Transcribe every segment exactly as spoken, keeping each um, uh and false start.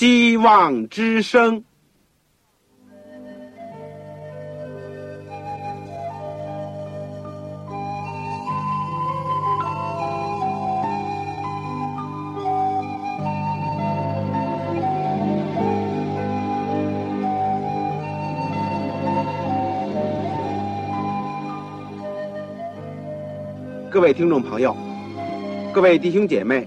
希望之声。各位听众朋友，各位弟兄姐妹，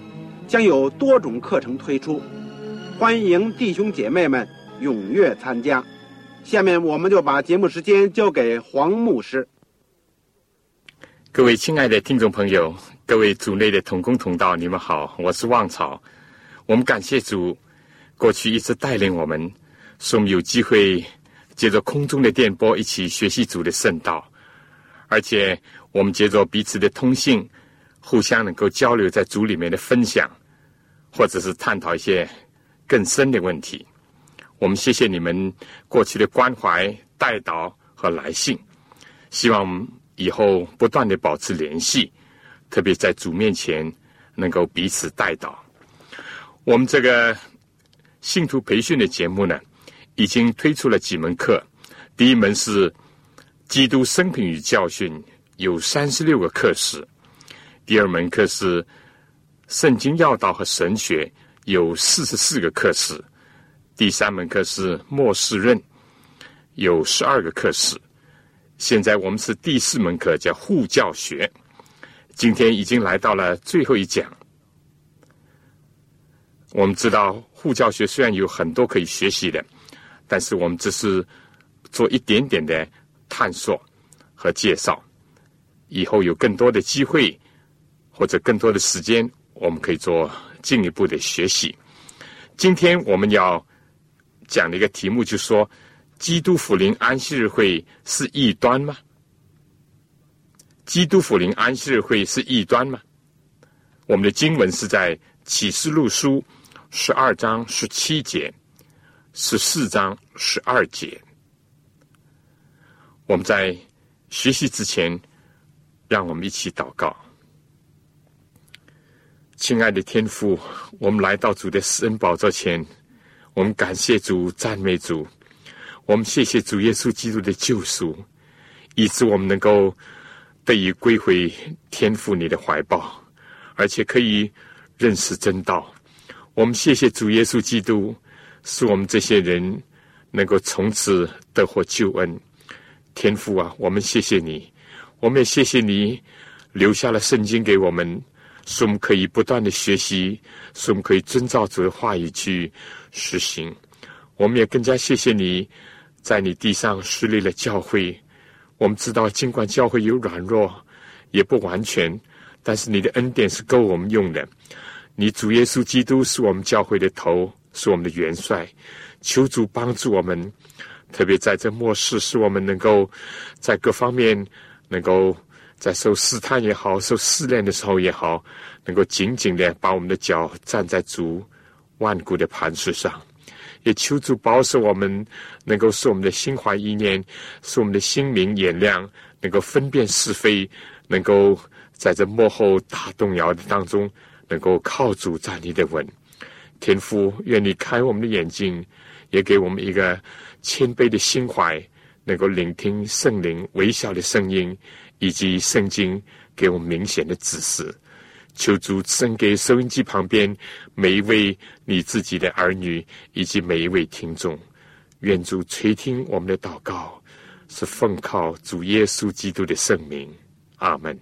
将有多种课程推出，欢迎弟兄姐妹们踊跃参加。下面我们就把节目时间交给黄牧师。各位亲爱的听众朋友，各位组内的同工同道，你们好，我是旺草。我们感谢主过去一直带领我们，使我们有机会借着空中的电波一起学习主的圣道，而且我们借着彼此的通信，互相能够交流在主里面的分享，或者是探讨一些更深的问题。我们谢谢你们过去的关怀、带导和来信，希望以后不断地保持联系，特别在主面前能够彼此带导。我们这个信徒培训的节目呢，已经推出了几门课。第一门是基督生平与教训，有三十六个课时。第二门课是圣经要道和神学，有四十四个课时。第三门课是末世论，有十二个课时。现在我们是第四门课，叫护教学。今天已经来到了最后一讲。我们知道护教学虽然有很多可以学习的，但是我们只是做一点点的探索和介绍。以后有更多的机会或者更多的时间，我们可以做进一步的学习。今天我们要讲的一个题目就是说，基督复临安息日会是异端吗？基督复临安息日会是异端吗？我们的经文是在启示录书十二章十七节，十四章十二节。我们在学习之前，让我们一起祷告。亲爱的天父，我们来到主的施恩宝座前，我们感谢主，赞美主，我们谢谢主耶稣基督的救赎，以致我们能够得以归回天父你的怀抱，而且可以认识真道。我们谢谢主耶稣基督，使我们这些人能够从此得获救恩。天父啊，我们谢谢你，我们也谢谢你留下了圣经给我们，使我们可以不断的学习，使我们可以遵照主的话语去实行。我们也更加谢谢你在你地上设立了教会。我们知道尽管教会有软弱也不完全，但是你的恩典是够我们用的。你主耶稣基督是我们教会的头，是我们的元帅。求主帮助我们，特别在这末世，使我们能够在各方面能够在受试探也好，受试炼的时候也好，能够紧紧的把我们的脚站在主万古的磐石上。也求主保守我们，能够使我们的心怀意念，使我们的心明眼亮，能够分辨是非，能够在这幕后大动摇的当中，能够靠主站立的稳。天父，愿你开我们的眼睛，也给我们一个谦卑的心怀，能够聆听圣灵微小的声音，以及圣经给我们明显的指示。求主赐给收音机旁边每一位你自己的儿女，以及每一位听众。愿主垂听我们的祷告，是奉靠主耶稣基督的圣名，阿们。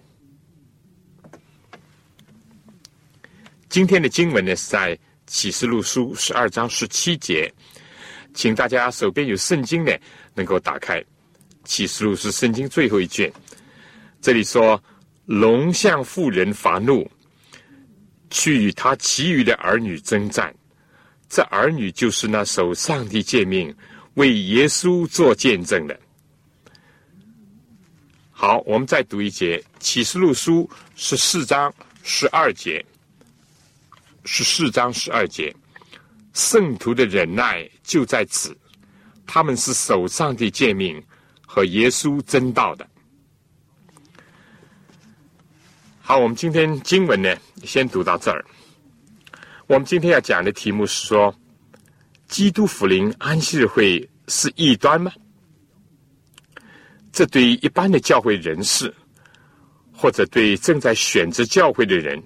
今天的经文呢，是在启示录书十二章十七节。请大家手边有圣经呢，能够打开启示录是圣经最后一卷。这里说，龙向妇人发怒，去与他其余的儿女征战，这儿女就是那守上帝诫命、为耶稣做见证的。好，我们再读一节，《启示录》书十四章十二节，十四章十二节，圣徒的忍耐就在此，他们是守上帝诫命和耶稣真道的。好，我们今天经文呢，先读到这儿。我们今天要讲的题目是说，基督福临安息日会是异端吗？这对于一般的教会人士，或者对正在选择教会的人，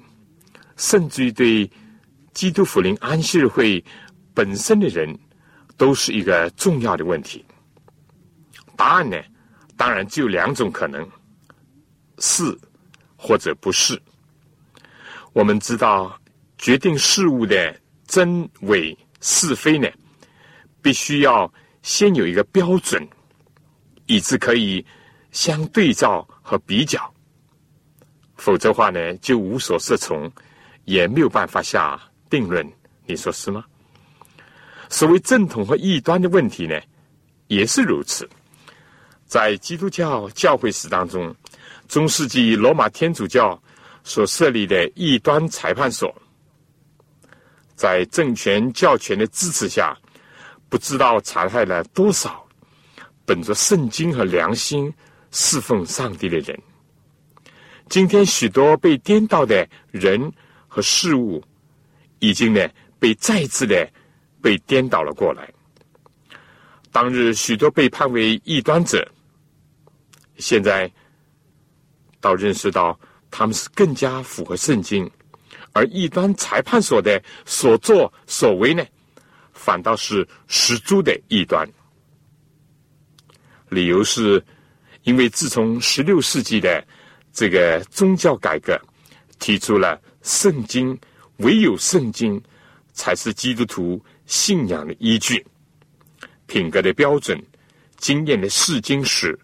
甚至于对基督福临安息日会本身的人，都是一个重要的问题。答案呢，当然只有两种可能，是或者不是。我们知道决定事物的真伪是非呢，必须要先有一个标准，以致可以相对照和比较，否则的话呢，就无所适从，也没有办法下定论，你说是吗？所谓正统和异端的问题呢，也是如此。在基督教教会史当中，中世纪罗马天主教所设立的异端裁判所，在政权教权的支持下，不知道残害了多少本着圣经和良心侍奉上帝的人。今天许多被颠倒的人和事物，已经呢被再次的被颠倒了过来。当日许多被判为异端者，现在倒认识到他们是更加符合圣经，而异端裁判所的所作所为呢，反倒是十足的异端。理由是因为自从十六世纪的这个宗教改革提出了圣经，唯有圣经才是基督徒信仰的依据、品格的标准、经验的试金石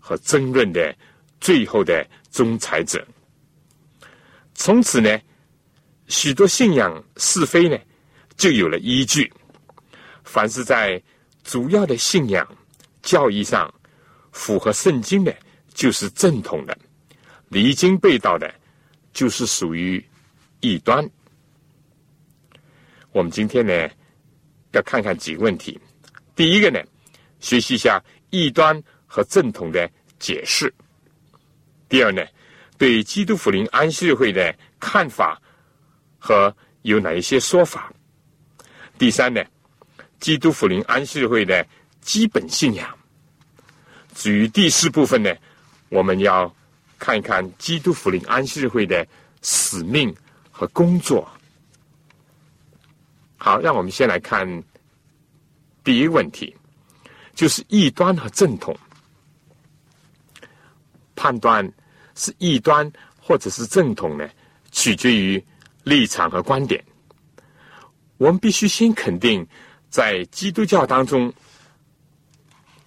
和争论的最后的仲裁者。从此呢，许多信仰是非呢就有了依据。凡是在主要的信仰教义上符合圣经的，就是正统的；离经背道的，就是属于异端。我们今天呢，要看看几个问题。第一个呢，学习一下异端和正统的解释。第二呢，对基督福临安息日会的看法和有哪一些说法。第三呢，基督福临安息日会的基本信仰。至于第四部分呢，我们要看一看基督福临安息日会的使命和工作。好，让我们先来看第一个问题，就是异端和正统。判断是异端或者是正统呢，取决于立场和观点。我们必须先肯定，在基督教当中，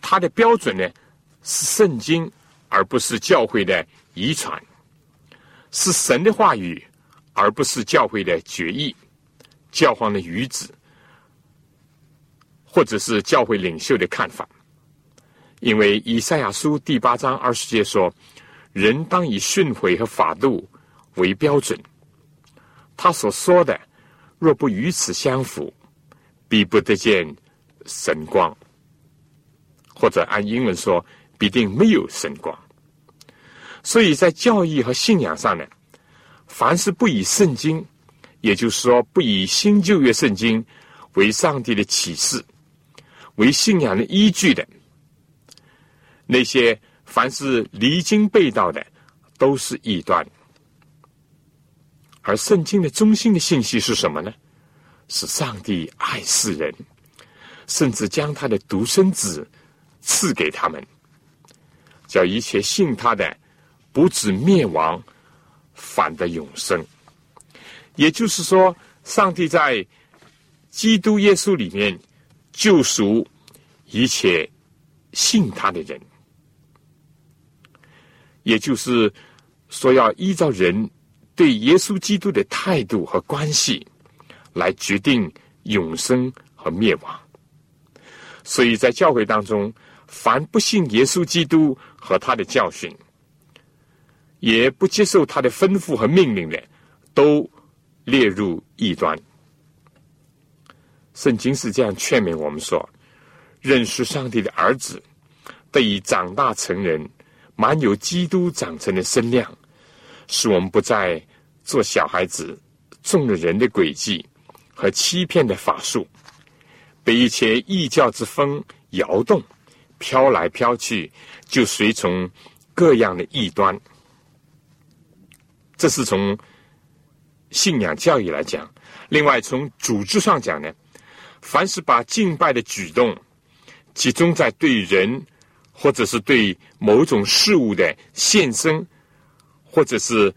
它的标准呢是圣经，而不是教会的遗传，是神的话语，而不是教会的决议、教皇的谕旨，或者是教会领袖的看法。因为以赛亚书第八章二十节说，人当以训诲和法度为标准，他所说的若不与此相符，必不得见神光。或者按英文说，必定没有神光。所以在教义和信仰上呢，凡是不以圣经，也就是说不以新旧约圣经为上帝的启示、为信仰的依据的，那些凡是离经背道的，都是异端。而圣经的中心的信息是什么呢？是上帝爱世人，甚至将他的独生子赐给他们，叫一切信他的不至灭亡，反得永生。也就是说，上帝在基督耶稣里面救赎一切信他的人，也就是说要依照人对耶稣基督的态度和关系来决定永生和灭亡。所以在教会当中，凡不信耶稣基督和他的教训，也不接受他的吩咐和命令的，都列入异端。圣经是这样劝勉我们说，认识上帝的儿子，得以长大成人，满有基督长成的身量，使我们不再做小孩子，中了人的诡计和欺骗的法术，被一切异教之风摇动，飘来飘去，就随从各样的异端。这是从信仰教育来讲。另外从组织上讲呢，凡是把敬拜的举动集中在对人或者是对某种事物的献身或者是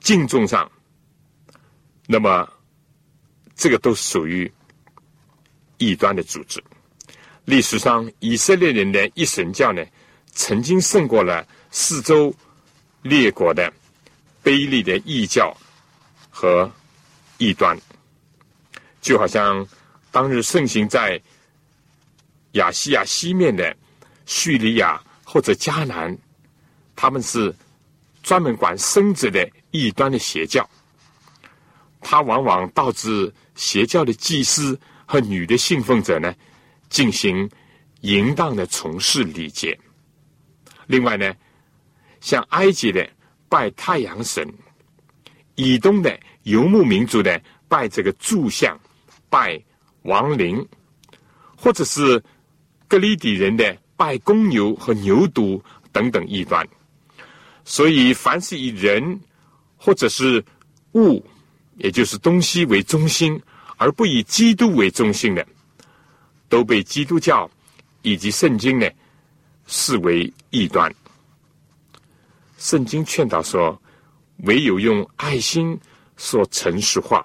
敬重上，那么这个都属于异端的组织。历史上以色列人的一神教呢，曾经胜过了四周列国的卑劣的异教和异端，就好像当日盛行在亚细亚西面的叙利亚或者迦南，他们是专门管生殖的异端的邪教，它往往导致邪教的祭司和女的信奉者呢，进行淫荡的从事礼节。另外呢，像埃及的拜太阳神，以东的游牧民族的拜这个柱像，拜亡灵，或者是格里底人的拜公牛和牛犊等等异端。所以凡是以人或者是物，也就是东西为中心，而不以基督为中心的，都被基督教以及圣经呢视为异端。圣经劝导说，唯有用爱心说诚实话，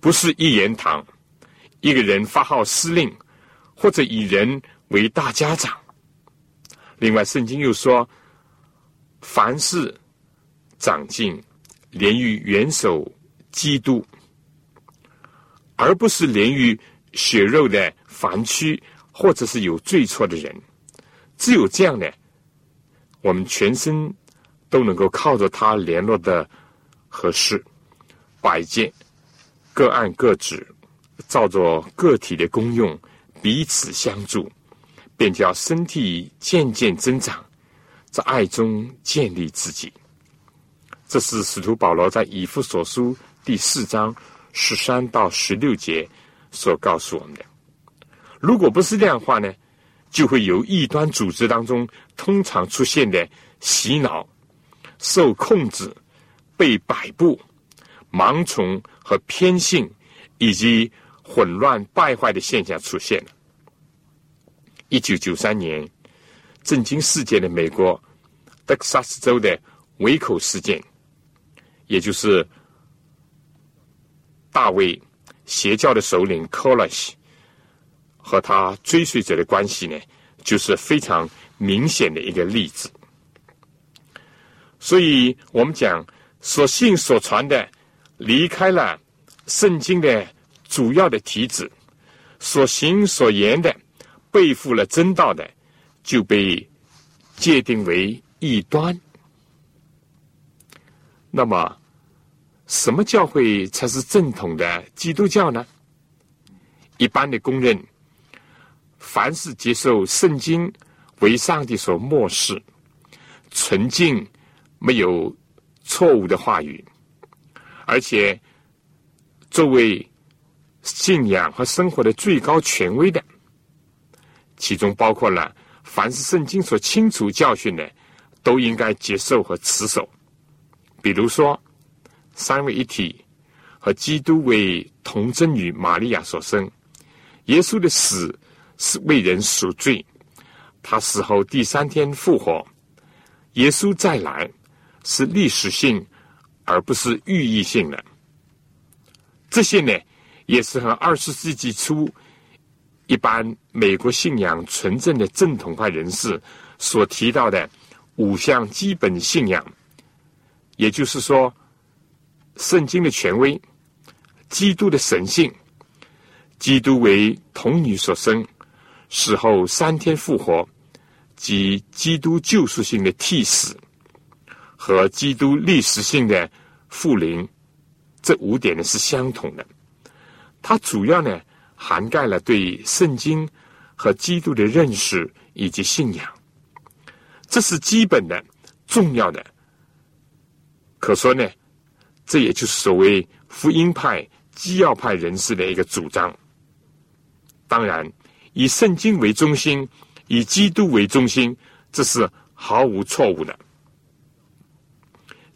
不是一言堂，一个人发号施令，或者以人为大家长。另外圣经又说，凡事长进，连于元首基督，而不是连于血肉的凡躯，或者是有罪错的人。只有这样呢，我们全身都能够靠着他联络的合适，摆件各按各职，照着个体的功用彼此相助，便叫身体渐渐增长，在爱中建立自己。这是使徒保罗在以弗所书第四章十三到十六节所告诉我们的。如果不是这样的话呢，就会由异端组织当中通常出现的洗脑、受控制、被摆布、盲从和偏性，以及混乱败坏的现象出现了。一九九三年，震惊世界的美国德克萨斯州的围口事件，也就是大卫邪教的首领 Colons 和他追随者的关系呢，就是非常明显的一个例子。所以我们讲，所信所传的离开了圣经的主要的体旨，所行所言的背负了真道的，就被界定为异端。那么什么教会才是正统的基督教呢？一般的公认，凡是接受圣经为上帝所漠视，纯净没有错误的话语，而且作为信仰和生活的最高权威的，其中包括了凡是圣经所清楚教训的，都应该接受和持守。比如说三位一体和基督为童贞女玛利亚所生，耶稣的死是为人赎罪，他死后第三天复活，耶稣再来是历史性而不是寓意性的。这些呢，也是和二十世纪初一般美国信仰纯正的正统派人士所提到的五项基本信仰，也就是说圣经的权威、基督的神性、基督为童女所生，死后三天复活，即基督救赎性的替死和基督历史性的复临，这五点呢是相同的。它主要呢涵盖了对圣经和基督的认识以及信仰，这是基本的、重要的。可说呢，这也就是所谓福音派、基要派人士的一个主张。当然，以圣经为中心，以基督为中心，这是毫无错误的。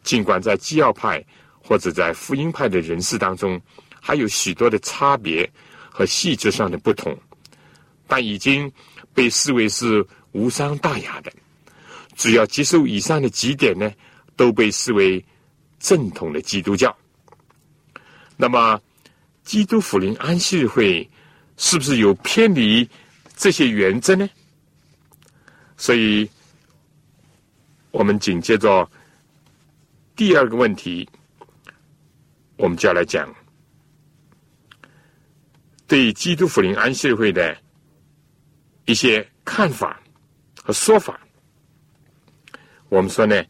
尽管在基要派或者在福音派的人士当中，还有许多的差别和细致上的不同，但已经被视为是无伤大雅的。只要接受以上的几点呢，都被视为正统的基督教。那么，基督复临安息日会是不是有偏离这些原则呢？所以，我们紧接着第二个问题，我们就要来讲对基督复临安息日会的一些看法和说法。我们说呢，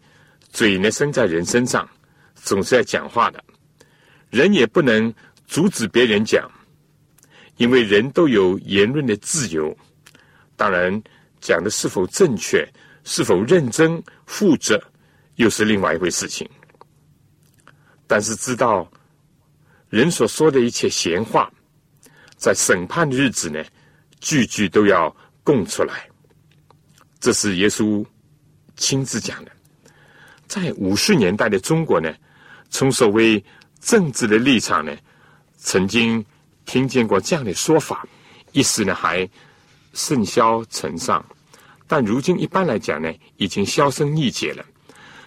嘴呢生在人身上，总是要讲话的，人也不能阻止别人讲，因为人都有言论的自由。当然，讲的是否正确、是否认真、负责，又是另外一回事情。但是知道人所说的一切闲话，在审判的日子呢，句句都要供出来。这是耶稣亲自讲的。在五十年代的中国呢，从所谓政治的立场呢，曾经听见过这样的说法，一时呢还甚嚣尘上，但如今一般来讲呢，已经销声匿迹了。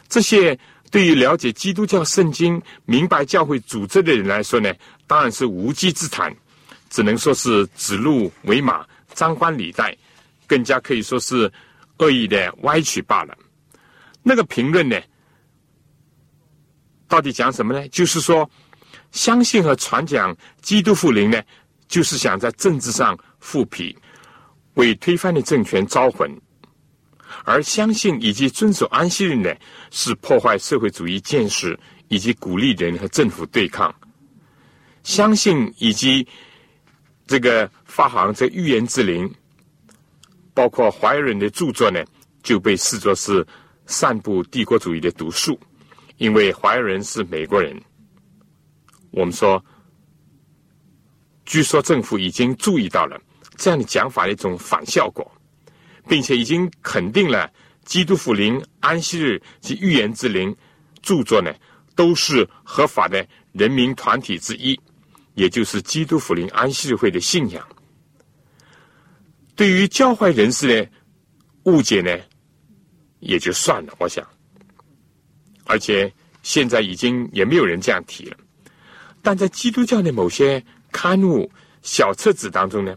这些对于了解基督教圣经、明白教会组织的人来说呢，当然是无稽之谈，只能说是指鹿为马、张冠李戴，更加可以说是恶意的歪曲罢了。那个评论呢，到底讲什么呢？就是说，相信和传讲基督复临呢，就是想在政治上复辟，为推翻的政权招魂；而相信以及遵守安息日呢，是破坏社会主义建设以及鼓励人和政府对抗；相信以及这个发行这预言之灵，包括怀尔人的著作呢，就被视作是散布帝国主义的毒素，因为怀尔人是美国人。我们说，据说政府已经注意到了这样的讲法的一种反效果，并且已经肯定了基督复临、安息日及预言之灵著作呢，都是合法的人民团体之一，也就是基督复临安息日会的信仰。对于教会人士呢，误解呢也就算了，我想，而且现在已经也没有人这样提了。但在基督教的某些刊物、小册子当中呢，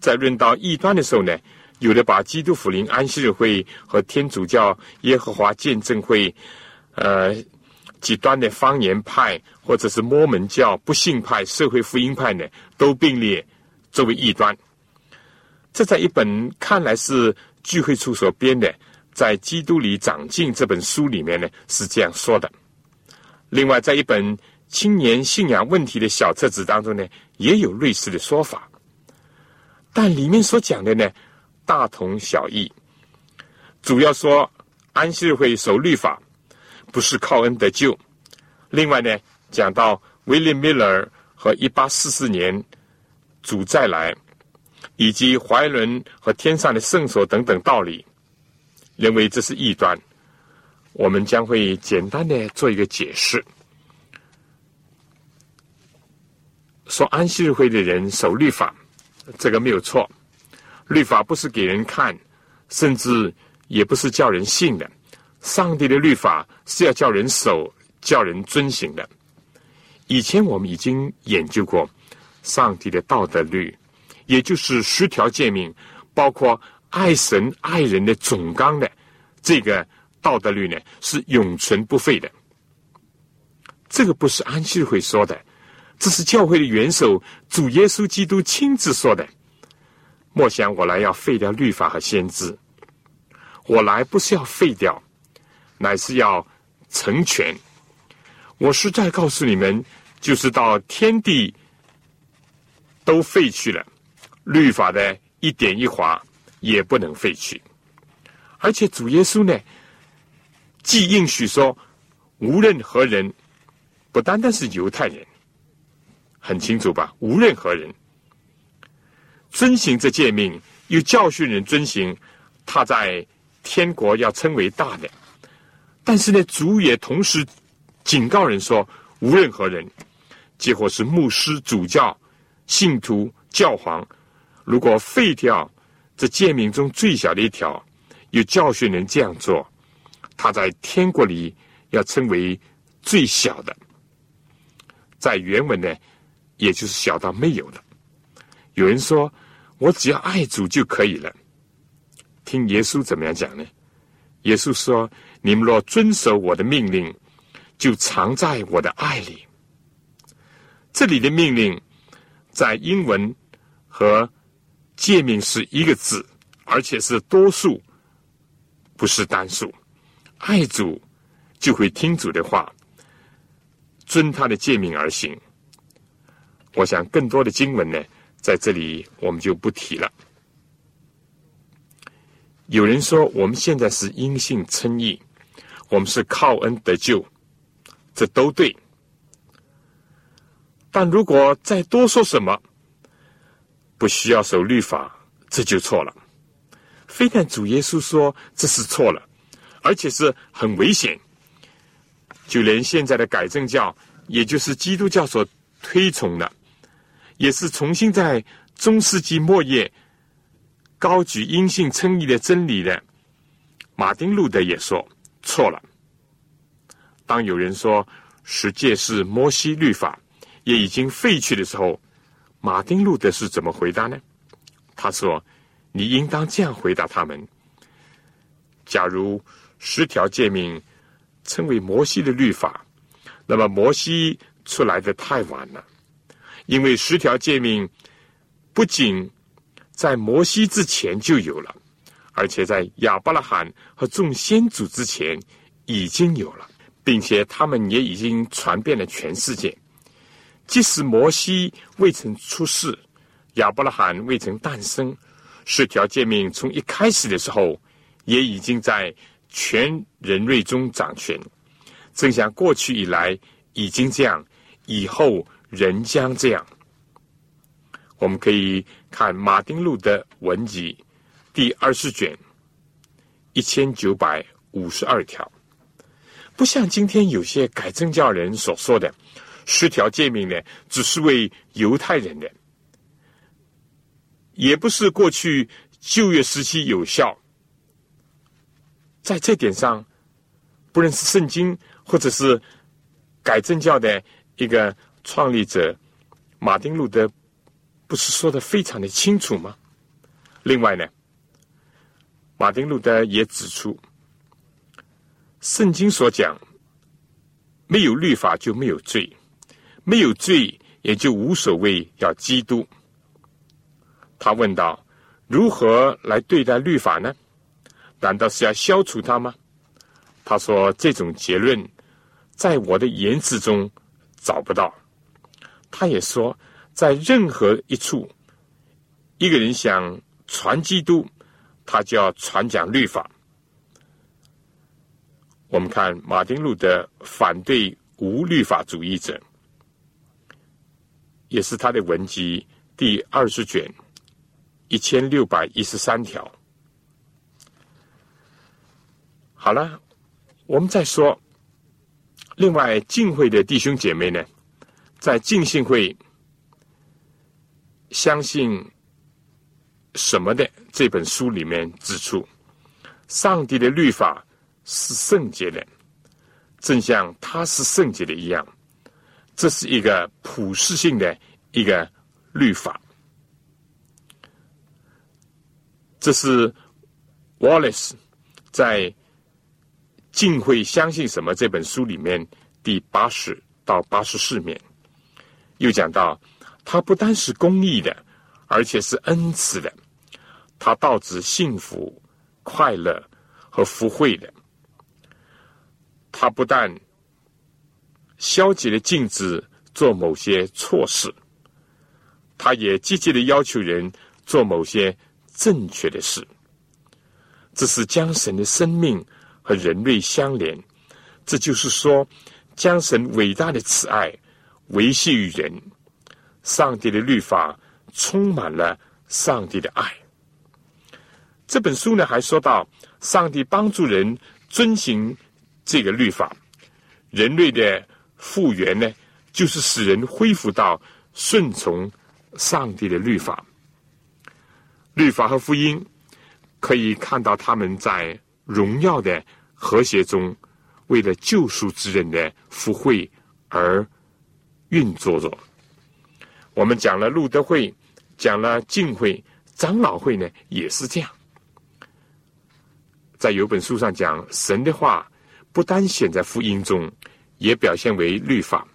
在论到异端的时候呢，有的把基督复临安息日会和天主教耶和华见证会、呃极端的方言派或者是摩门教、不信派、社会福音派呢，都并列作为异端。这在一本看来是聚会处所编的《在基督里长进》这本书里面呢，是这样说的。另外，在一本青年信仰问题的小册子当中呢，也有类似的说法，但里面所讲的呢，大同小异，主要说安息日会守律法，不是靠恩得救。另外呢，讲到 William Miller 和一八四四年主再来，以及怀伦和天上的圣所等等道理，认为这是异端。我们将会简单的做一个解释。说安息日会的人守律法，这个没有错，律法不是给人看，甚至也不是叫人信的。上帝的律法是要叫人守、叫人遵行的。以前我们已经研究过上帝的道德律，也就是十条诫命，包括爱神爱人的总纲的这个道德律呢，是永存不废的。这个不是安息日会说的，这是教会的元首主耶稣基督亲自说的。莫想我来要废掉律法和先知，我来不是要废掉，乃是要成全。我实在告诉你们，就是到天地都废去了，律法的一点一划也不能废去。而且主耶稣呢，既应许说无论何人，不单单是犹太人，很清楚吧，无论何人遵行这诫命，又教训人遵行，他在天国要称为大的。但是呢，主也同时警告人说无论何人，结果是牧师、主教、信徒、教皇，如果废掉这诫命中最小的一条，又教训人这样做，他在天国里要称为最小的。在原文呢，也就是小到没有了。有人说我只要爱主就可以了，听耶稣怎么样讲呢？耶稣说，你们若遵守我的命令，就藏在我的爱里。这里的命令在英文和诫命是一个字，而且是多数，不是单数。爱主就会听主的话，遵他的诫命而行。我想更多的经文呢，在这里我们就不提了。有人说我们现在是因信称义，我们是靠恩得救，这都对。但如果再多说什么不需要守律法，这就错了。非但主耶稣说这是错了，而且是很危险，就连现在的改正教，也就是基督教所推崇的，也是重新在中世纪末叶高举因信称义的真理的马丁路德也说错了。当有人说十诫是摩西律法也已经废去的时候，马丁路德是怎么回答呢？他说，你应当这样回答他们，假如十条诫命称为摩西的律法，那么摩西出来的太晚了，因为十条诫命不仅在摩西之前就有了，而且在亚伯拉罕和众先祖之前已经有了，并且他们也已经传遍了全世界。即使摩西未曾出世，亚伯拉罕未曾诞生，十条诫命从一开始的时候也已经在全人类中掌权，正像过去以来已经这样，以后仍将这样。我们可以看马丁路德文集第二十卷一千九百五十二条。不像今天有些改正教人所说的，十条诫命呢，只是为犹太人的，也不是过去旧约时期有效。在这点上，不论是圣经或者是改正教的一个创立者马丁路德，不是说得非常的清楚吗？另外呢，马丁路德也指出，圣经所讲没有律法就没有罪，没有罪也就无所谓要基督。他问道，如何来对待律法呢？难道是要消除它吗？他说，这种结论在我的言辞中找不到。他也说，在任何一处一个人想传基督，他就要传讲律法。我们看马丁路德反对无律法主义者，也是他的文集第二十卷一千六百一十三条。好了，我们再说另外浸会的弟兄姐妹呢，在浸信会相信什么的这本书里面指出，上帝的律法是圣洁的，正像他是圣洁的一样。这是一个普世性的一个律法。这是 Wallace 在浸会相信什么这本书里面第八十到八十四面，又讲到，他不单是公义的，而且是恩慈的，他道指幸福、快乐和福慧的。他不但消极的禁止做某些错事，他也积极的要求人做某些正确的事。这是将神的生命和人类相连，这就是说，将神伟大的慈爱维系于人。上帝的律法充满了上帝的爱。这本书呢，还说到上帝帮助人遵行这个律法。人类的复原呢，就是使人恢复到顺从上帝的律法。律法和福音可以看到他们在荣耀的和谐中，为了救赎之人的福慧而运作着。我们讲了路德会，讲了浸会，长老会呢也是这样。在有本书上讲，神的话不单显在福音中，也表现为律法。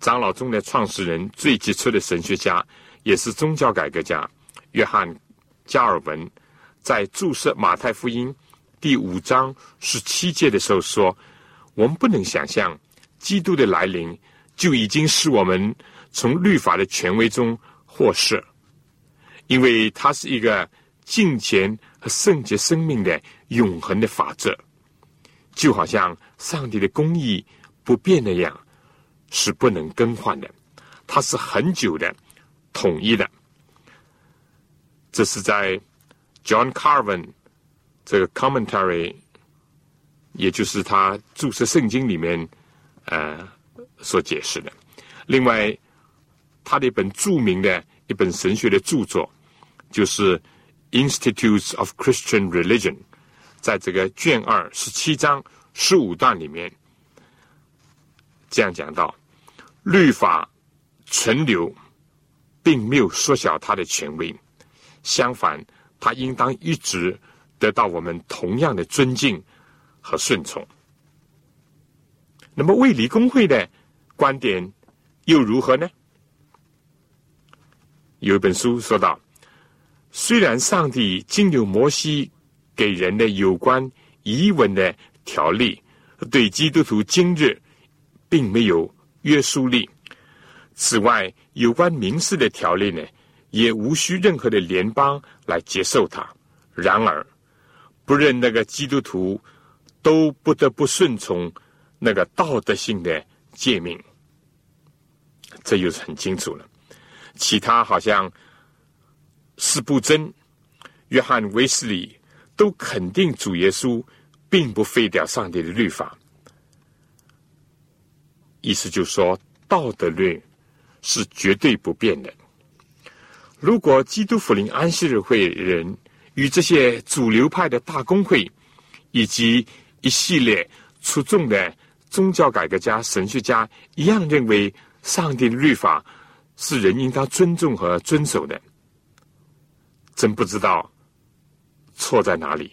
长老宗的创始人、最杰出的神学家，也是宗教改革家约翰加尔文，在注释马太福音第五章十七节的时候说，我们不能想象基督的来临就已经使我们从律法的权威中获释，因为它是一个敬虔和圣洁生命的永恒的法则，就好像上帝的公义不变那样，是不能更换的，它是恒久的、统一的。这是在 John Calvin 这个 commentary， 也就是他注释圣经里面呃所解释的。另外，他的一本著名的一本神学的著作，就是 Institutes of Christian Religion， 在这个卷二十七章十五段里面这样讲到，律法存留并没有缩小它的权威，相反，它应当一直得到我们同样的尊敬和顺从。那么卫理公会的观点又如何呢？有一本书说到，虽然上帝经由摩西给人的有关遗文的条例，对基督徒今日并没有约束力。此外，有关民事的条例呢，也无需任何的联邦来接受它。然而，不认那个基督徒都不得不顺从那个道德性的诫命，这又是很清楚了。其他好像司布真、约翰威斯理都肯定主耶稣并不废掉上帝的律法。意思就是说，道德律是绝对不变的。如果基督福临安息日会人与这些主流派的大公会以及一系列出众的宗教改革家、神学家一样认为上帝的律法是人应当尊重和遵守的，真不知道错在哪里。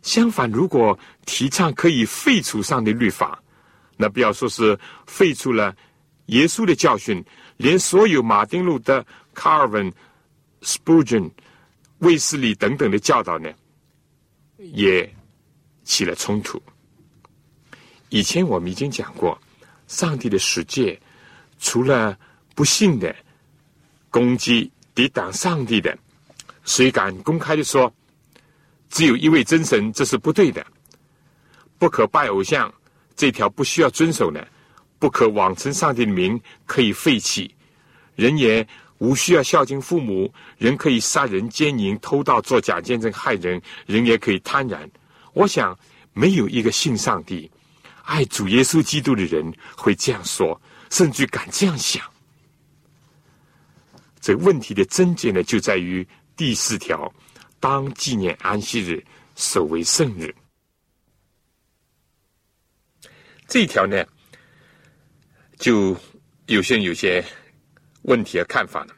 相反，如果提倡可以废除上帝律法，那不要说是废除了耶稣的教训，连所有马丁路德、卡尔文、Spurgeon、卫斯理等等的教导呢，也起了冲突。以前我们已经讲过，上帝的十诫除了不信的、攻击、抵挡上帝的，谁敢公开的说只有一位真神，这是不对的。不可拜偶像这条不需要遵守呢，不可妄称上帝的名可以废弃，人也无需要孝敬父母，人可以杀人、奸淫、偷盗、作假见证、害人，人也可以贪婪。我想没有一个信上帝、爱主耶稣基督的人会这样说，甚至敢这样想。这问题的症结呢，就在于第四条，当纪念安息日，守为圣日。这一条呢，就有些人有些问题和看法了。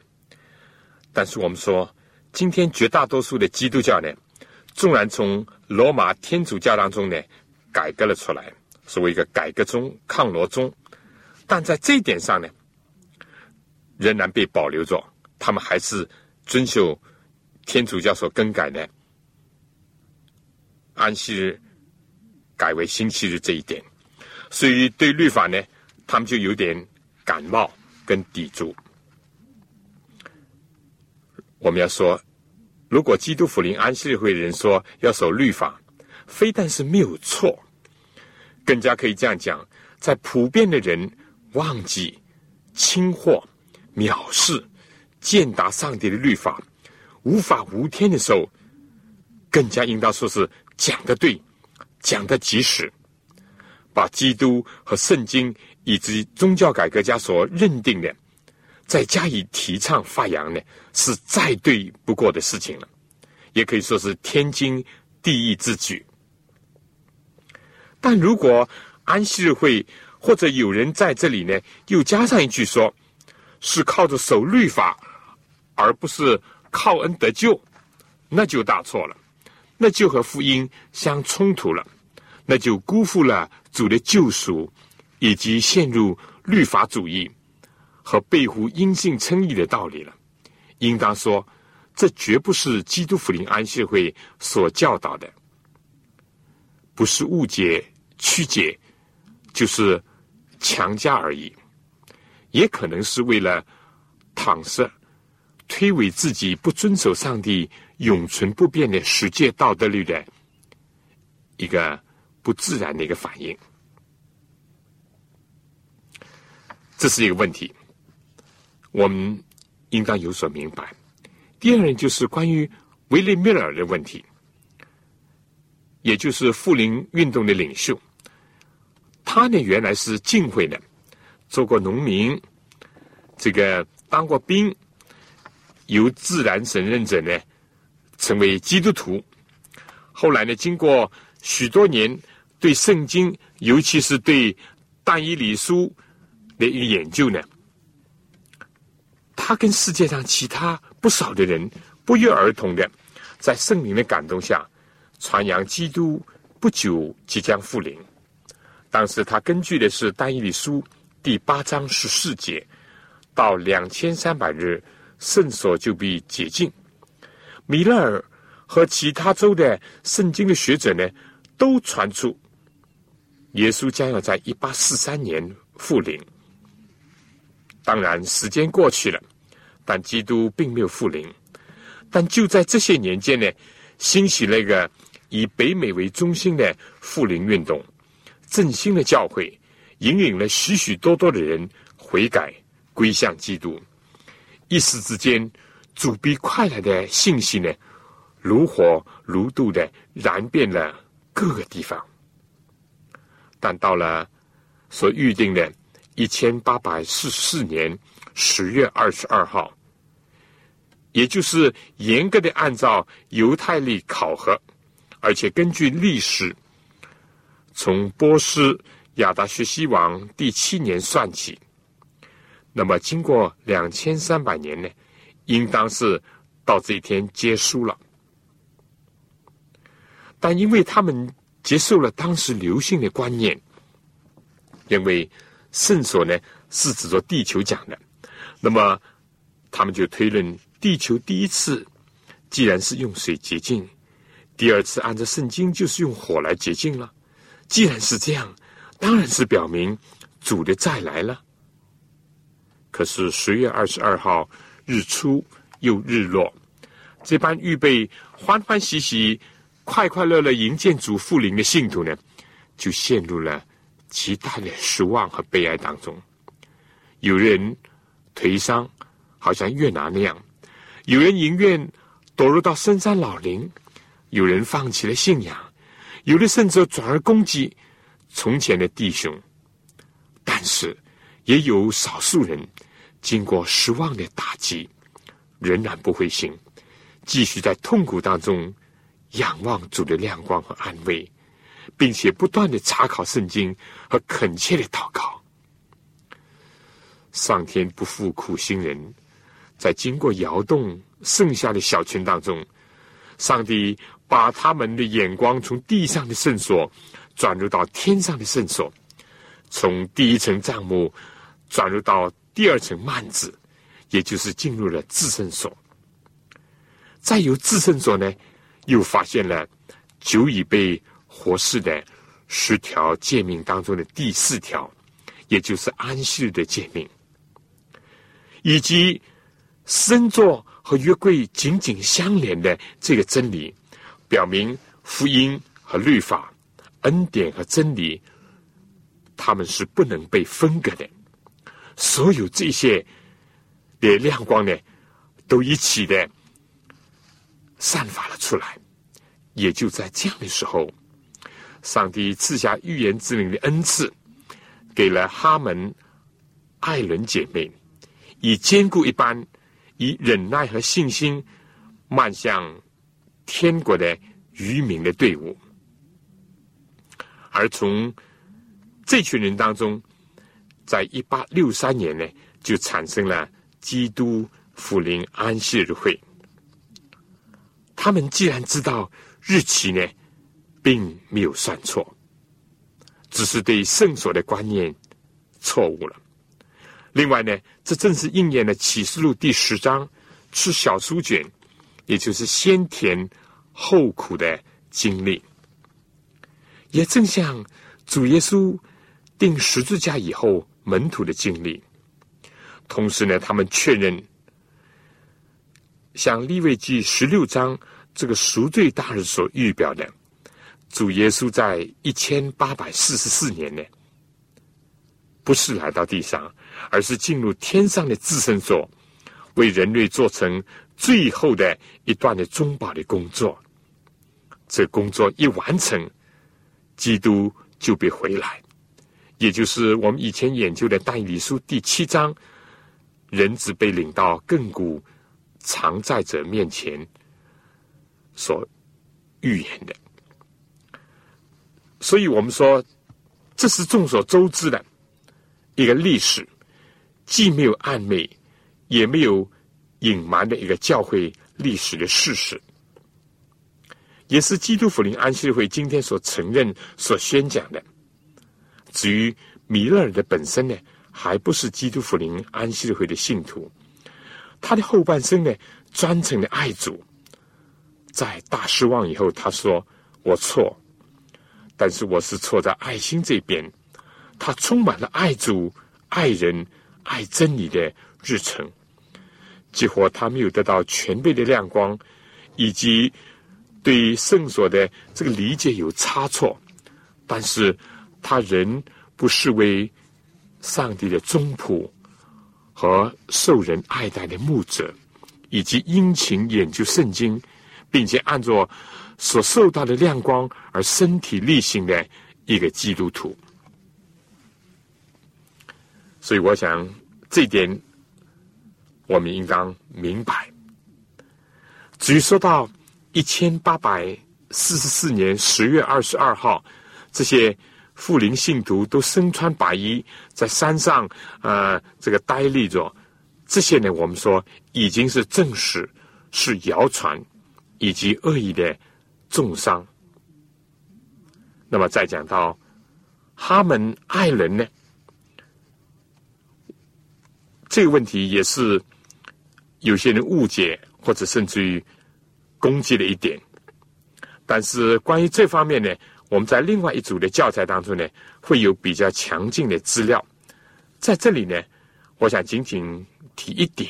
但是我们说，今天绝大多数的基督教呢，纵然从罗马天主教当中呢改革了出来，所谓一个改革宗、抗罗宗，但在这一点上呢，仍然被保留着，他们还是遵守天主教所更改的安息日改为星期日这一点，所以对律法呢，他们就有点感冒跟抵触。我们要说，如果基督福临安息日会人说要守律法，非但是没有错，更加可以这样讲，在普遍的人忘记、轻忽、藐视、践踏上帝的律法，无法无天的时候，更加应当说是讲得对，讲得及时，把基督和圣经以及宗教改革家所认定的再加以提倡发扬呢，是再对不过的事情了，也可以说是天经地义之举。但如果安息日会或者有人在这里呢又加上一句说是靠着守律法而不是靠恩得救，那就大错了，那就和福音相冲突了，那就辜负了主的救赎，以及陷入律法主义和背乎因信称义的道理了。应当说，这绝不是基督福临安息会所教导的，不是误解曲解，就是强加而已，也可能是为了搪塞推诿自己不遵守上帝永存不变的十诫道德律的一个不自然的一个反应。这是一个问题，我们应当有所明白。第二呢，就是关于维利米尔的问题，也就是复临运动的领袖。他呢原来是浸会的，做过农民，这个当过兵，由自然神认者呢成为基督徒。后来呢，经过许多年对圣经，尤其是对但以理书的一个研究呢，他跟世界上其他不少的人不约而同的，在圣灵的感动下传扬基督不久即将复临。当时他根据的是但以理书第八章十四节到两千三百日圣所就被解禁。米勒尔和其他州的圣经的学者呢，都传出耶稣将要在一八四三年复临。当然时间过去了，但基督并没有复临。但就在这些年间呢，兴起了一个以北美为中心的复临运动，振兴了教会，引领了许许多多的人悔改归向基督。一时之间，主必快来的信息呢，如火如荼的燃遍了各个地方。但到了所预定的一千八百四十四年十月二十二号，也就是严格的按照犹太历考核，而且根据历史从波斯亚达薛西王第七年算起，那么经过两千三百年呢，应当是到这一天结束了。但因为他们接受了当时流行的观念，认为圣所呢是指着地球讲的，那么他们就推论，地球第一次既然是用水洁净，第二次按照圣经就是用火来洁净了。既然是这样，当然是表明主的再来了。可是十月二十二号日出又日落，这般预备欢欢喜喜、快快乐乐迎接主复临的信徒呢，就陷入了极大的失望和悲哀当中。有人颓丧，好像越南那样；有人宁愿躲入到深山老林；有人放弃了信仰；有的甚至转而攻击从前的弟兄。但是也有少数人经过失望的打击，仍然不灰心，继续在痛苦当中仰望主的亮光和安慰，并且不断的查考圣经和恳切的祷告。上天不负苦心人，在经过摇动剩下的小群当中，上帝把他们的眼光从地上的圣所转入到天上的圣所，从第一层帐幕转入到第二层幔子，也就是进入了至圣所。再由至圣所呢，又发现了久已被忽视的十条诫命当中的第四条，也就是安息日的诫命，以及身座和约柜紧紧相连的这个真理，表明福音和律法、恩典和真理，他们是不能被分割的。所有这些的亮光呢，都一起的散发了出来。也就在这样的时候，上帝赐下预言之灵的恩赐，给了哈门、艾伦姐妹，以坚固一般，以忍耐和信心，迈向天国的渔民的队伍。而从这群人当中，在一八六三年呢，就产生了基督福临安息日会。他们既然知道日期呢，并没有算错，只是对圣所的观念错误了。另外呢，这正是应验了启示录第十章吃小书卷，也就是先甜后苦的经历。也正像主耶稣定十字架以后门徒的经历，同时呢，他们确认像利未记十六章这个赎罪大日所预表的，主耶稣在一千八百四十四年呢，不是来到地上，而是进入天上的至圣所，为人类做成最后的一段的中保的工作。这工作一完成，基督就被回来，也就是我们以前研究的但以理书第七章，人子被领到亘古常在者面前所预言的。所以我们说，这是众所周知的一个历史，既没有暧昧，也没有隐瞒的一个教会历史的事实，也是基督福临安息日会今天所承认、所宣讲的。至于米勒尔的本身呢，还不是基督福临安息日会的信徒，他的后半生呢，专程的爱主。在大失望以后，他说：“我错，但是我是错在爱心这边。”他充满了爱主、爱人、爱真理的热忱，结果他没有得到全备的亮光，以及对圣所的这个理解有差错，但是他仍不失为上帝的忠仆和受人爱戴的牧者，以及殷勤研究圣经，并且按照所受到的亮光而身体力行的一个基督徒。所以我想这一点我们应当明白。至于说到一千八百四十四年十月二十二号，这些富林信徒都身穿白衣，在山上呃这个呆立着，这些呢，我们说已经是证实是谣传以及恶意的重伤。那么再讲到哈门艾伦呢，这个问题也是有些人误解或者甚至于攻击了一点，但是关于这方面呢，我们在另外一组的教材当中呢，会有比较强劲的资料。在这里呢，我想仅仅提一点，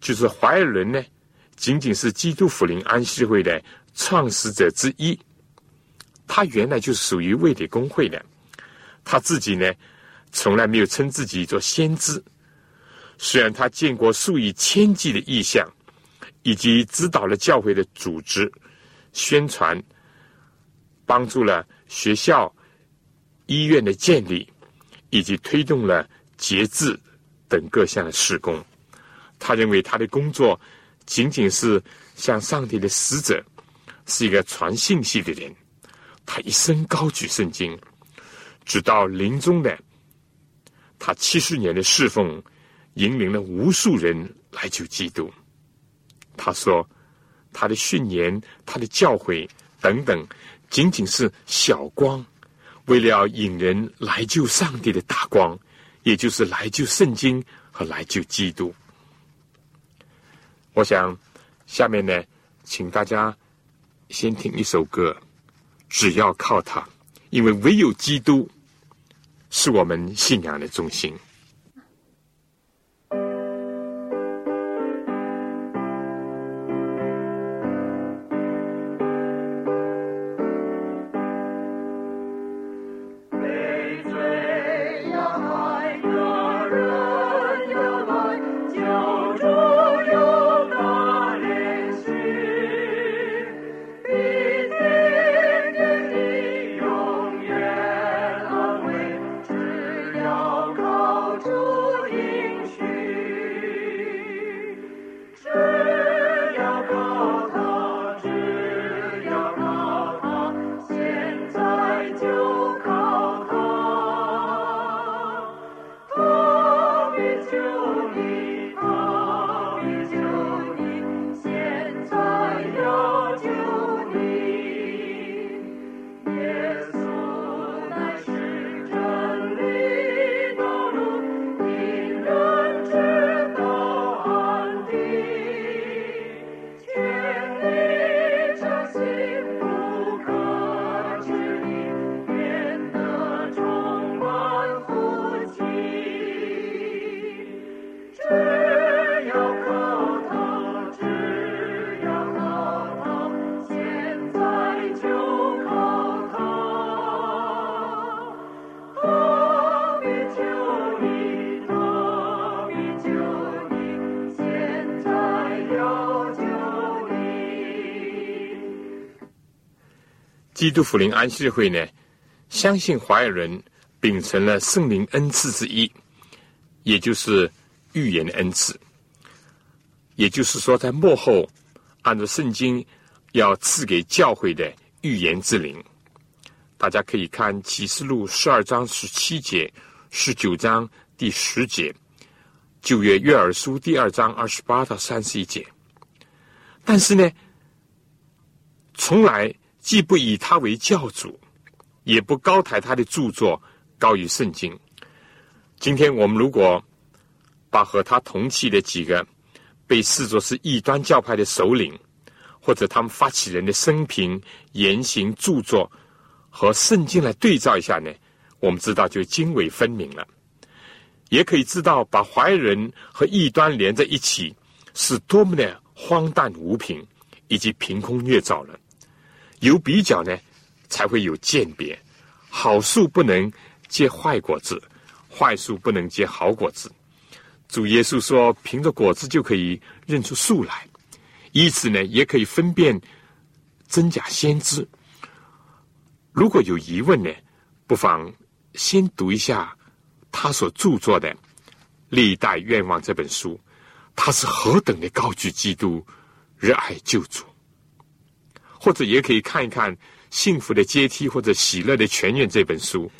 就是怀尔伦呢，仅仅是基督福临安息会的创始者之一，他原来就属于卫理公会的，他自己呢，从来没有称自己做先知，虽然他见过数以千计的异象，以及指导了教会的组织、宣传，帮助了学校、医院的建立，以及推动了节制等各项的事工。他认为他的工作仅仅是像上帝的使者，是一个传信息的人。他一生高举圣经，直到临终的他七十年的侍奉，引领了无数人来救基督。他说他的训言、他的教诲等等，仅仅是小光，为了引人来救上帝的大光，也就是来救圣经和来救基督。我想下面呢，请大家先听一首歌，只要靠他，因为唯有基督是我们信仰的中心。基督福临安息日会呢，相信怀尔人秉承了圣灵恩赐之一，也就是预言恩赐。也就是说，在末后，按照圣经要赐给教会的预言之灵。大家可以看启示录十二章十七节、十九章第十节，旧约约珥书第二章二十八到三十一节。但是呢，从来既不以他为教主，也不高抬他的著作高于圣经。今天我们如果把和他同期的几个被视作是异端教派的首领，或者他们发起人的生平、言行、著作和圣经来对照一下呢，我们知道就泾渭分明了。也可以知道把怀人和异端连在一起是多么的荒诞无凭，以及凭空捏造了。有比较呢，才会有鉴别。好树不能结坏果子，坏树不能结好果子。主耶稣说，凭着果子就可以认出树来，以此呢，也可以分辨真假先知。如果有疑问呢，不妨先读一下他所著作的《历代愿望》这本书，他是何等的高举基督，热爱救主。或者也可以看一看《幸福的阶梯》或者《喜乐的泉源》这本书，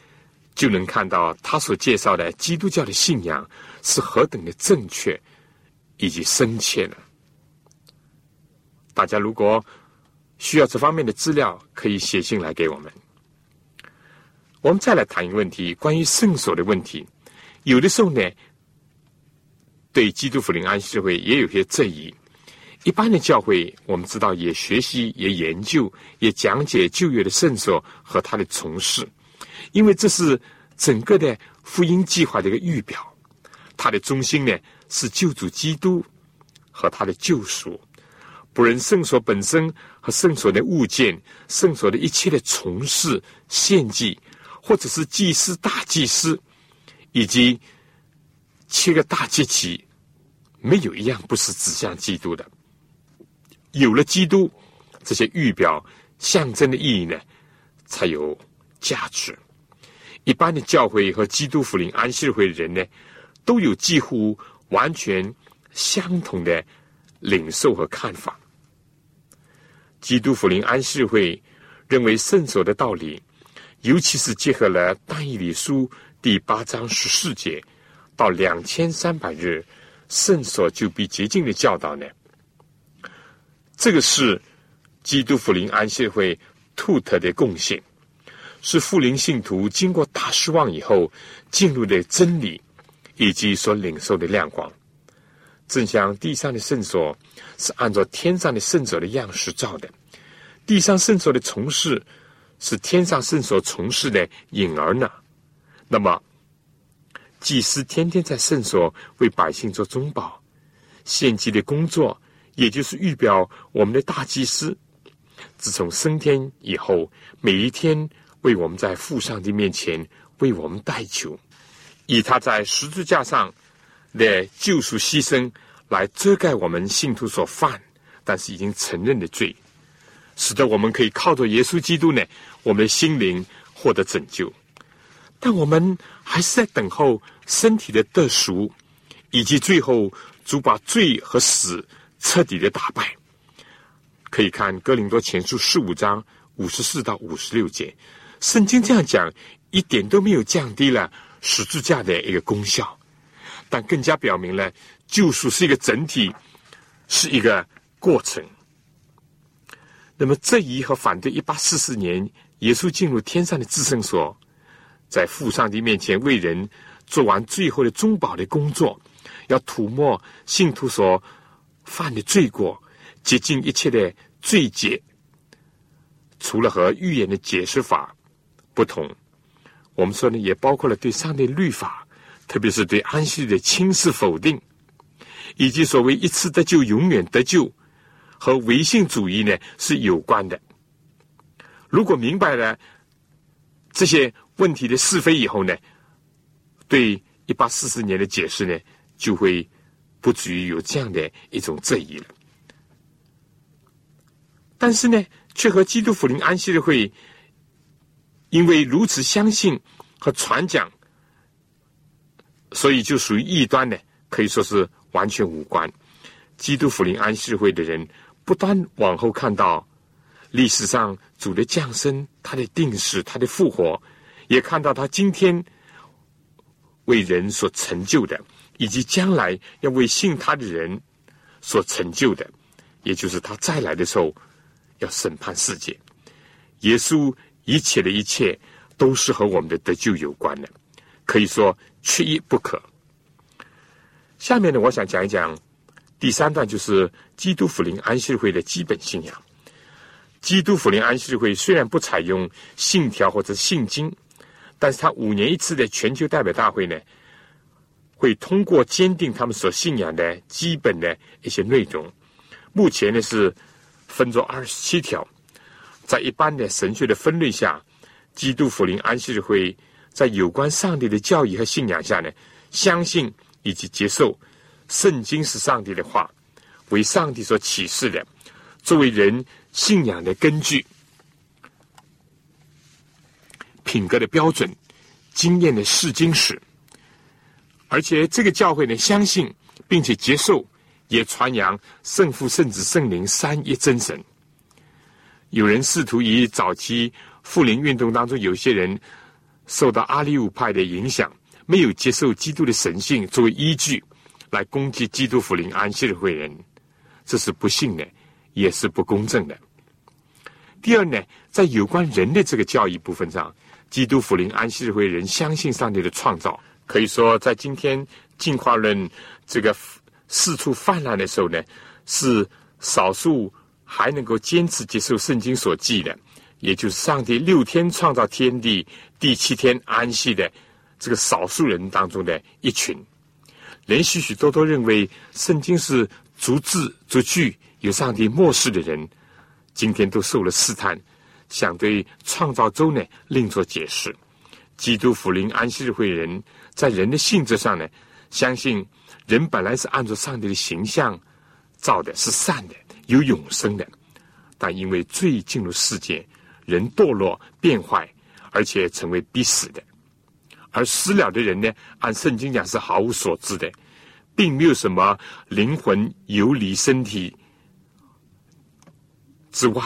就能看到他所介绍的基督教的信仰是何等的正确以及深切了。大家如果需要这方面的资料，可以写信来给我们。我们再来谈一个问题，关于圣所的问题。有的时候呢，对基督福临安息日会也有些质疑。一般的教会，我们知道也学习、也研究、也讲解旧约的圣所和它的从事，因为这是整个的福音计划的一个预表。它的中心呢是救主基督和他的救赎，不论圣所本身和圣所的物件、圣所的一切的从事、献祭，或者是祭司、大祭司，以及七个大节期，没有一样不是指向基督的。有了基督，这些预表象征的意义呢才有价值。一般的教会和基督福临安息日会的人呢，都有几乎完全相同的领受和看法。基督福临安息日会认为圣所的道理，尤其是结合了但以理书第八章十四节到两千三百日圣所就必洁净的教导呢，这个是基督福临安息日会独特的贡献，是复临信徒经过大失望以后进入的真理，以及所领受的亮光。正像地上的圣所是按照天上的圣所的样式造的，地上圣所的从事是天上圣所从事的影儿呢。那么祭司天天在圣所为百姓做中保，献祭的工作也就是预表我们的大祭司自从升天以后，每一天为我们在父上帝面前为我们代求，以他在十字架上的救赎牺牲来遮盖我们信徒所犯但是已经承认的罪，使得我们可以靠着耶稣基督呢，我们的心灵获得拯救。但我们还是在等候身体的得赎，以及最后主把罪和死彻底的打败。可以看哥林多前书十五章五十四到五十六节，圣经这样讲，一点都没有降低了十字架的一个功效，但更加表明了救赎是一个整体，是一个过程。那么质疑和反对一八四四年耶稣进入天上的至圣所，在父上帝面前为人做完最后的中保的工作，要涂抹信徒所犯的罪过，洁净一切的罪结。除了和预言的解释法不同，我们说呢，也包括了对上帝律法，特别是对安息日的轻视否定，以及所谓一次得救永远得救和唯性主义呢是有关的。如果明白了这些问题的是非以后呢，对一八四四年的解释呢，就会不至于有这样的一种质疑了。但是呢，却和基督福临安息日会因为如此相信和传讲，所以就属于异端呢，可以说是完全无关。基督福临安息日会的人，不但往后看到历史上主的降生、他的定死、他的复活，也看到他今天为人所成就的，以及将来要为信他的人所成就的，也就是他再来的时候要审判世界。耶稣一切的一切都是和我们的得救有关的，可以说缺一不可。下面呢，我想讲一讲第三段，就是基督福临安息日会的基本信仰。基督福临安息日会虽然不采用信条或者信经，但是他五年一次的全球代表大会呢，会通过坚定他们所信仰的基本的一些内容。目前呢是分作二十七条，在一般的神学的分类下，基督福临安息日会在有关上帝的教义和信仰下呢，相信以及接受圣经是上帝的话，为上帝所启示的，作为人信仰的根据、品格的标准、经验的试金石。而且这个教会呢，相信并且接受也传扬圣父、圣子、圣灵三一真神。有人试图以早期复临运动当中有些人受到阿里武派的影响，没有接受基督的神性作为依据，来攻击基督福临安息日会人，这是不幸的，也是不公正的。第二呢，在有关人的这个教义部分上，基督福临安息日会人相信上帝的创造。可以说在今天进化论这个四处泛滥的时候呢，是少数还能够坚持接受圣经所记的，也就是上帝六天创造天地，第七天安息的这个少数人当中的一群。连许许多多认为圣经是逐字逐句有上帝漠视的人，今天都受了试探，想对创造周呢另作解释。基督福临安息日会人在人的性质上呢，相信人本来是按照上帝的形象造的，是善的，有永生的，但因为罪进入世界，人堕落变坏，而且成为必死的。而死了的人呢，按圣经讲是毫无所知的，并没有什么灵魂游离身体之外，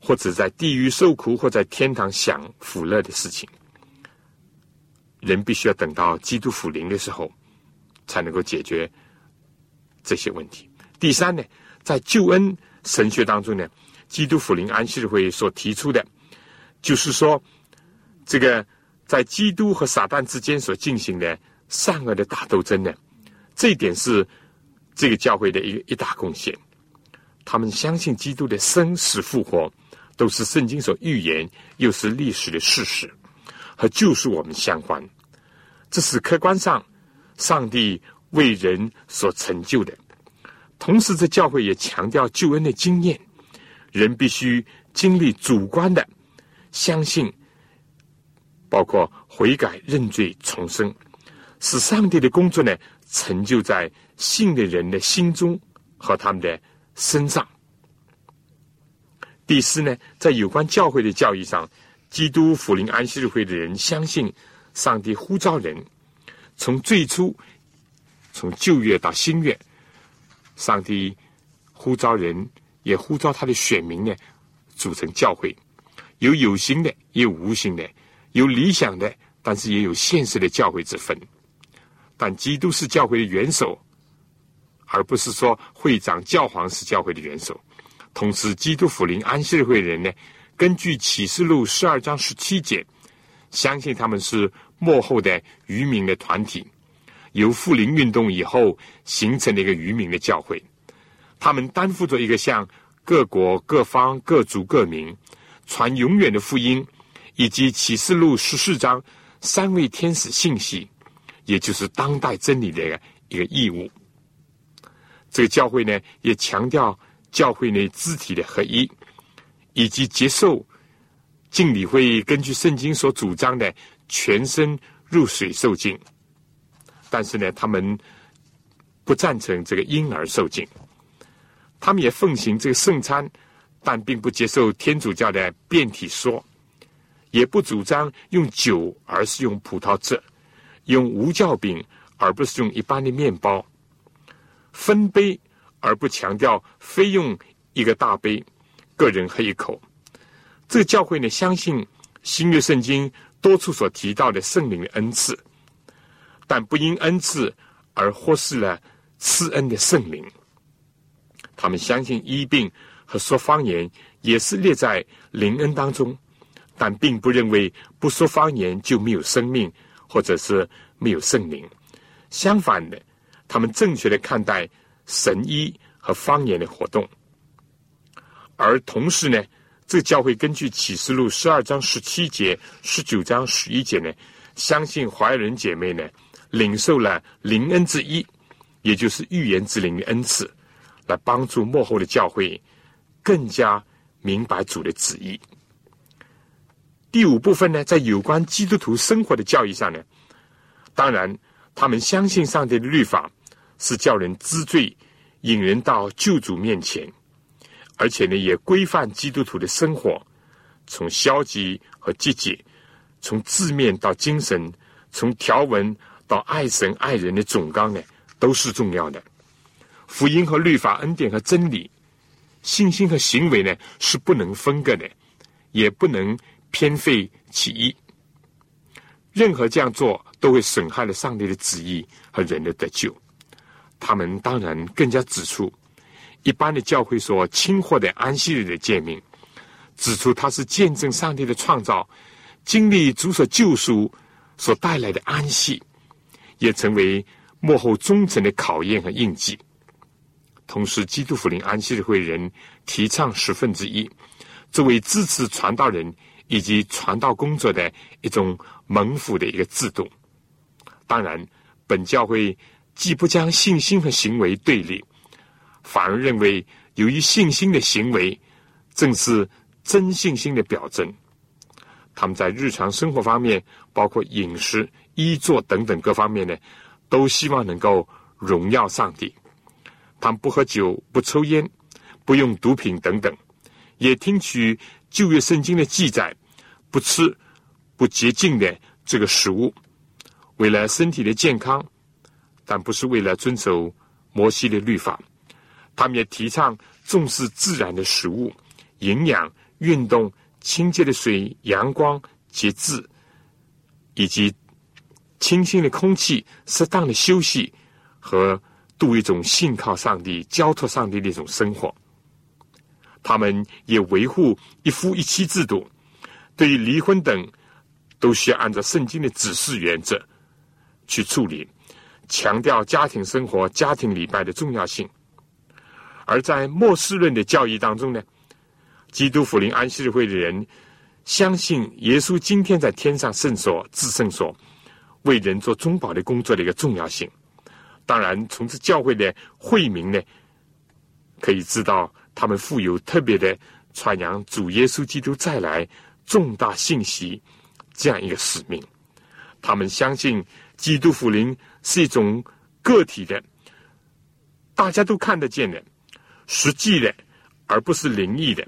或者在地狱受苦，或在天堂享福乐的事情。人必须要等到基督复临的时候才能够解决这些问题。第三呢，在救恩神学当中呢，基督复临安息日会所提出的，就是说这个在基督和撒旦之间所进行的善恶的大斗争呢，这一点是这个教会的一个一大贡献。他们相信基督的生死复活都是圣经所预言，又是历史的事实，和救赎我们相关。这是客观上上帝为人所成就的。同时，这教会也强调救恩的经验，人必须经历主观的相信，包括悔改、认罪、重生，使上帝的工作呢成就在信的人的心中和他们的身上。第四呢，在有关教会的教义上，基督福临安息日会的人相信上帝呼召人，从最初从旧约到新约，上帝呼召人，也呼召他的选民呢组成教会，有有形的也有无形的，有理想的但是也有现实的教会之分。但基督是教会的元首，而不是说会长、教皇是教会的元首。同时，基督福临安息日会的人呢，根据启示录十二章十七节，相信他们是末后的渔民的团体，由复临运动以后形成了一个渔民的教会。他们担负着一个向各国、各方、各族、各民传永远的福音，以及启示录十四章三位天使信息，也就是当代真理的一个一个义务。这个教会呢，也强调教会内肢体的合一，以及接受浸礼会根据圣经所主张的全身入水受浸。但是呢，他们不赞成这个婴儿受浸。他们也奉行这个圣餐，但并不接受天主教的变体说，也不主张用酒，而是用葡萄汁，用无酵饼，而不是用一般的面包，分杯，而不强调非用一个大杯，个人喝一口。这个教会呢，相信新约圣经多处所提到的圣灵的恩赐，但不因恩赐而忽视了赐恩的圣灵。他们相信医病和说方言也是列在灵恩当中，但并不认为不说方言就没有生命，或者是没有圣灵。相反的，他们正确的看待神医和方言的活动。而同时呢，这个教会根据启示录十二章十七节、十九章十一节呢，相信怀仁姐妹呢领受了灵恩之一，也就是预言之灵的恩赐，来帮助末后的教会更加明白主的旨意。第五部分呢，在有关基督徒生活的教义上呢，当然他们相信上帝的律法是叫人知罪，引人到救主面前，而且呢，也规范基督徒的生活，从消极和积极，从字面到精神，从条文到爱神爱人的总纲呢，都是重要的。福音和律法、恩典和真理、信心和行为呢，是不能分割的，也不能偏废其一。任何这样做都会损害了上帝的旨意和人的得救。他们当然更加指出一般的教会所轻忽的安息日的诫命，指出它是见证上帝的创造，经历主所救赎所带来的安息，也成为末后忠诚的考验和印记。同时，基督福临安息日会人提倡十分之一，作为支持传道人以及传道工作的一种蒙福的一个制度。当然，本教会既不将信心和行为对立，反而认为由于信心的行为正是真信心的表征。他们在日常生活方面，包括饮食、衣着等等各方面呢，都希望能够荣耀上帝。他们不喝酒、不抽烟、不用毒品等等，也听取旧约圣经的记载，不吃不洁净的这个食物，为了身体的健康，但不是为了遵守摩西的律法。他们也提倡重视自然的食物、营养、运动、清洁的水、阳光、节制，以及清新的空气、适当的休息和度一种信靠上帝、交托上帝的一种生活。他们也维护一夫一妻制度，对于离婚等都需要按照圣经的指示原则去处理。强调家庭生活、家庭礼拜的重要性。而在末世论的教义当中呢，基督福临安息日会的人相信耶稣今天在天上圣所、至圣所为人做中保的工作的一个重要性。当然，从这教会的会名呢，可以知道他们富有特别的传扬主耶稣基督再来重大信息这样一个使命。他们相信基督福临是一种个体的、大家都看得见的、实际的，而不是灵异的，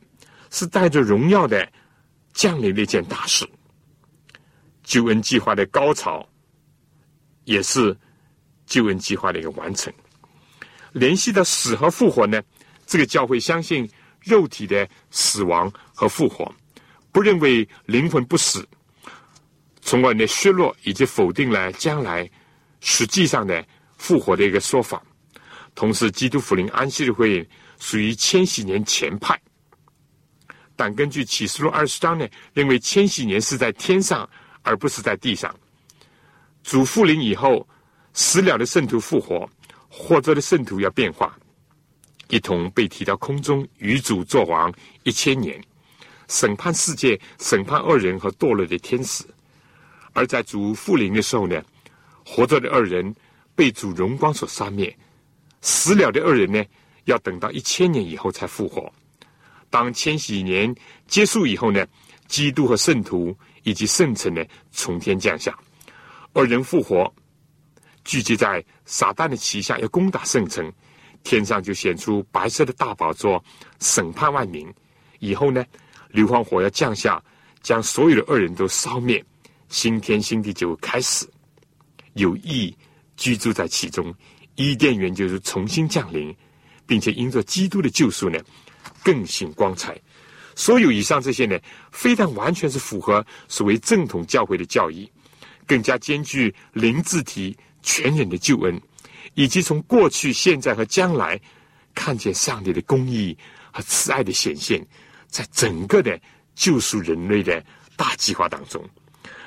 是带着荣耀的降临的一件大事。救恩计划的高潮，也是救恩计划的一个完成。联系到死和复活呢，这个教会相信肉体的死亡和复活，不认为灵魂不死，从而呢削弱以及否定了将来实际上的复活的一个说法。同时，基督福临安息日会属于千禧年前派，但根据启示录二十章呢，认为千禧年是在天上而不是在地上。主复临以后，死了的圣徒复活，活着的圣徒要变化，一同被提到空中，与主作王一千年，审判世界，审判恶人和堕落的天使。而在主复临的时候呢，活着的恶人被主荣光所杀灭，死了的恶人呢，要等到一千年以后才复活。当千禧年结束以后呢，基督和圣徒以及圣城呢从天降下，恶人复活，聚集在撒旦的旗下，要攻打圣城。天上就显出白色的大宝座，审判万民。以后呢，硫磺火要降下，将所有的恶人都烧灭，新天新地就开始，有义居住在其中，伊甸园就是重新降临，并且因着基督的救赎呢，更显光彩。所有以上这些呢，非但完全是符合所谓正统教会的教义，更加兼具灵智体全人的救恩，以及从过去、现在和将来看见上帝的公义和慈爱的显现，在整个的救赎人类的大计划当中。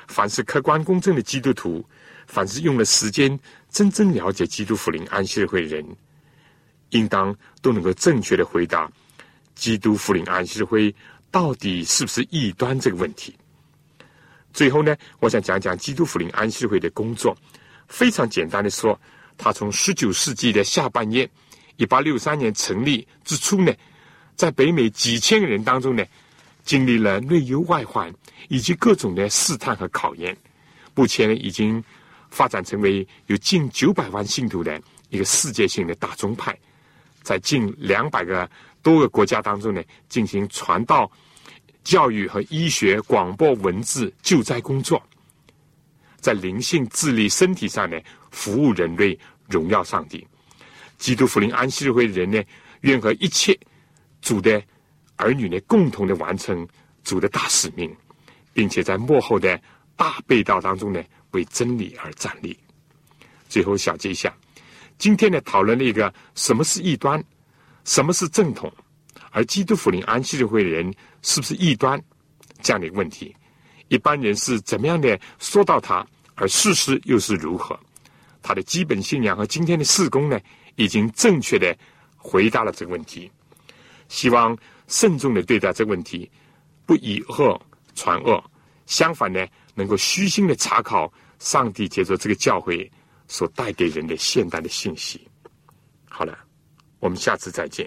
凡是客观公正的基督徒，凡是用了时间真正了解基督福临安息日会人，应当都能够正确的回答基督福临安息日会到底是不是异端这个问题。最后呢，我想讲讲基督福临安息日会的工作。非常简单的说，它从十九世纪的下半叶一八六三年成立之初呢，在北美几千个人当中呢，经历了内忧外患以及各种的试探和考验，目前呢已经发展成为有近九百万信徒的一个世界性的大宗派，在近两百个多个国家当中呢，进行传道、教育和医学、广播、文字、救灾工作，在灵性、智力、身体上呢服务人类，荣耀上帝。基督福临安息日会人呢，愿和一切主的儿女呢，共同的完成主的大使命，并且在幕后的大背道当中呢，为真理而站立。最后小结一下，今天呢讨论了一个什么是异端，什么是正统，而基督福临安息日会人是不是异端这样的问题，一般人是怎么样的说到它，而事实又是如何。他的基本信仰和今天的事工呢，已经正确的回答了这个问题。希望慎重的对待这个问题，不以恶传恶，相反呢，能够虚心的查考上帝借着这个教会所带给人的现代的信息。好了，我们下次再见。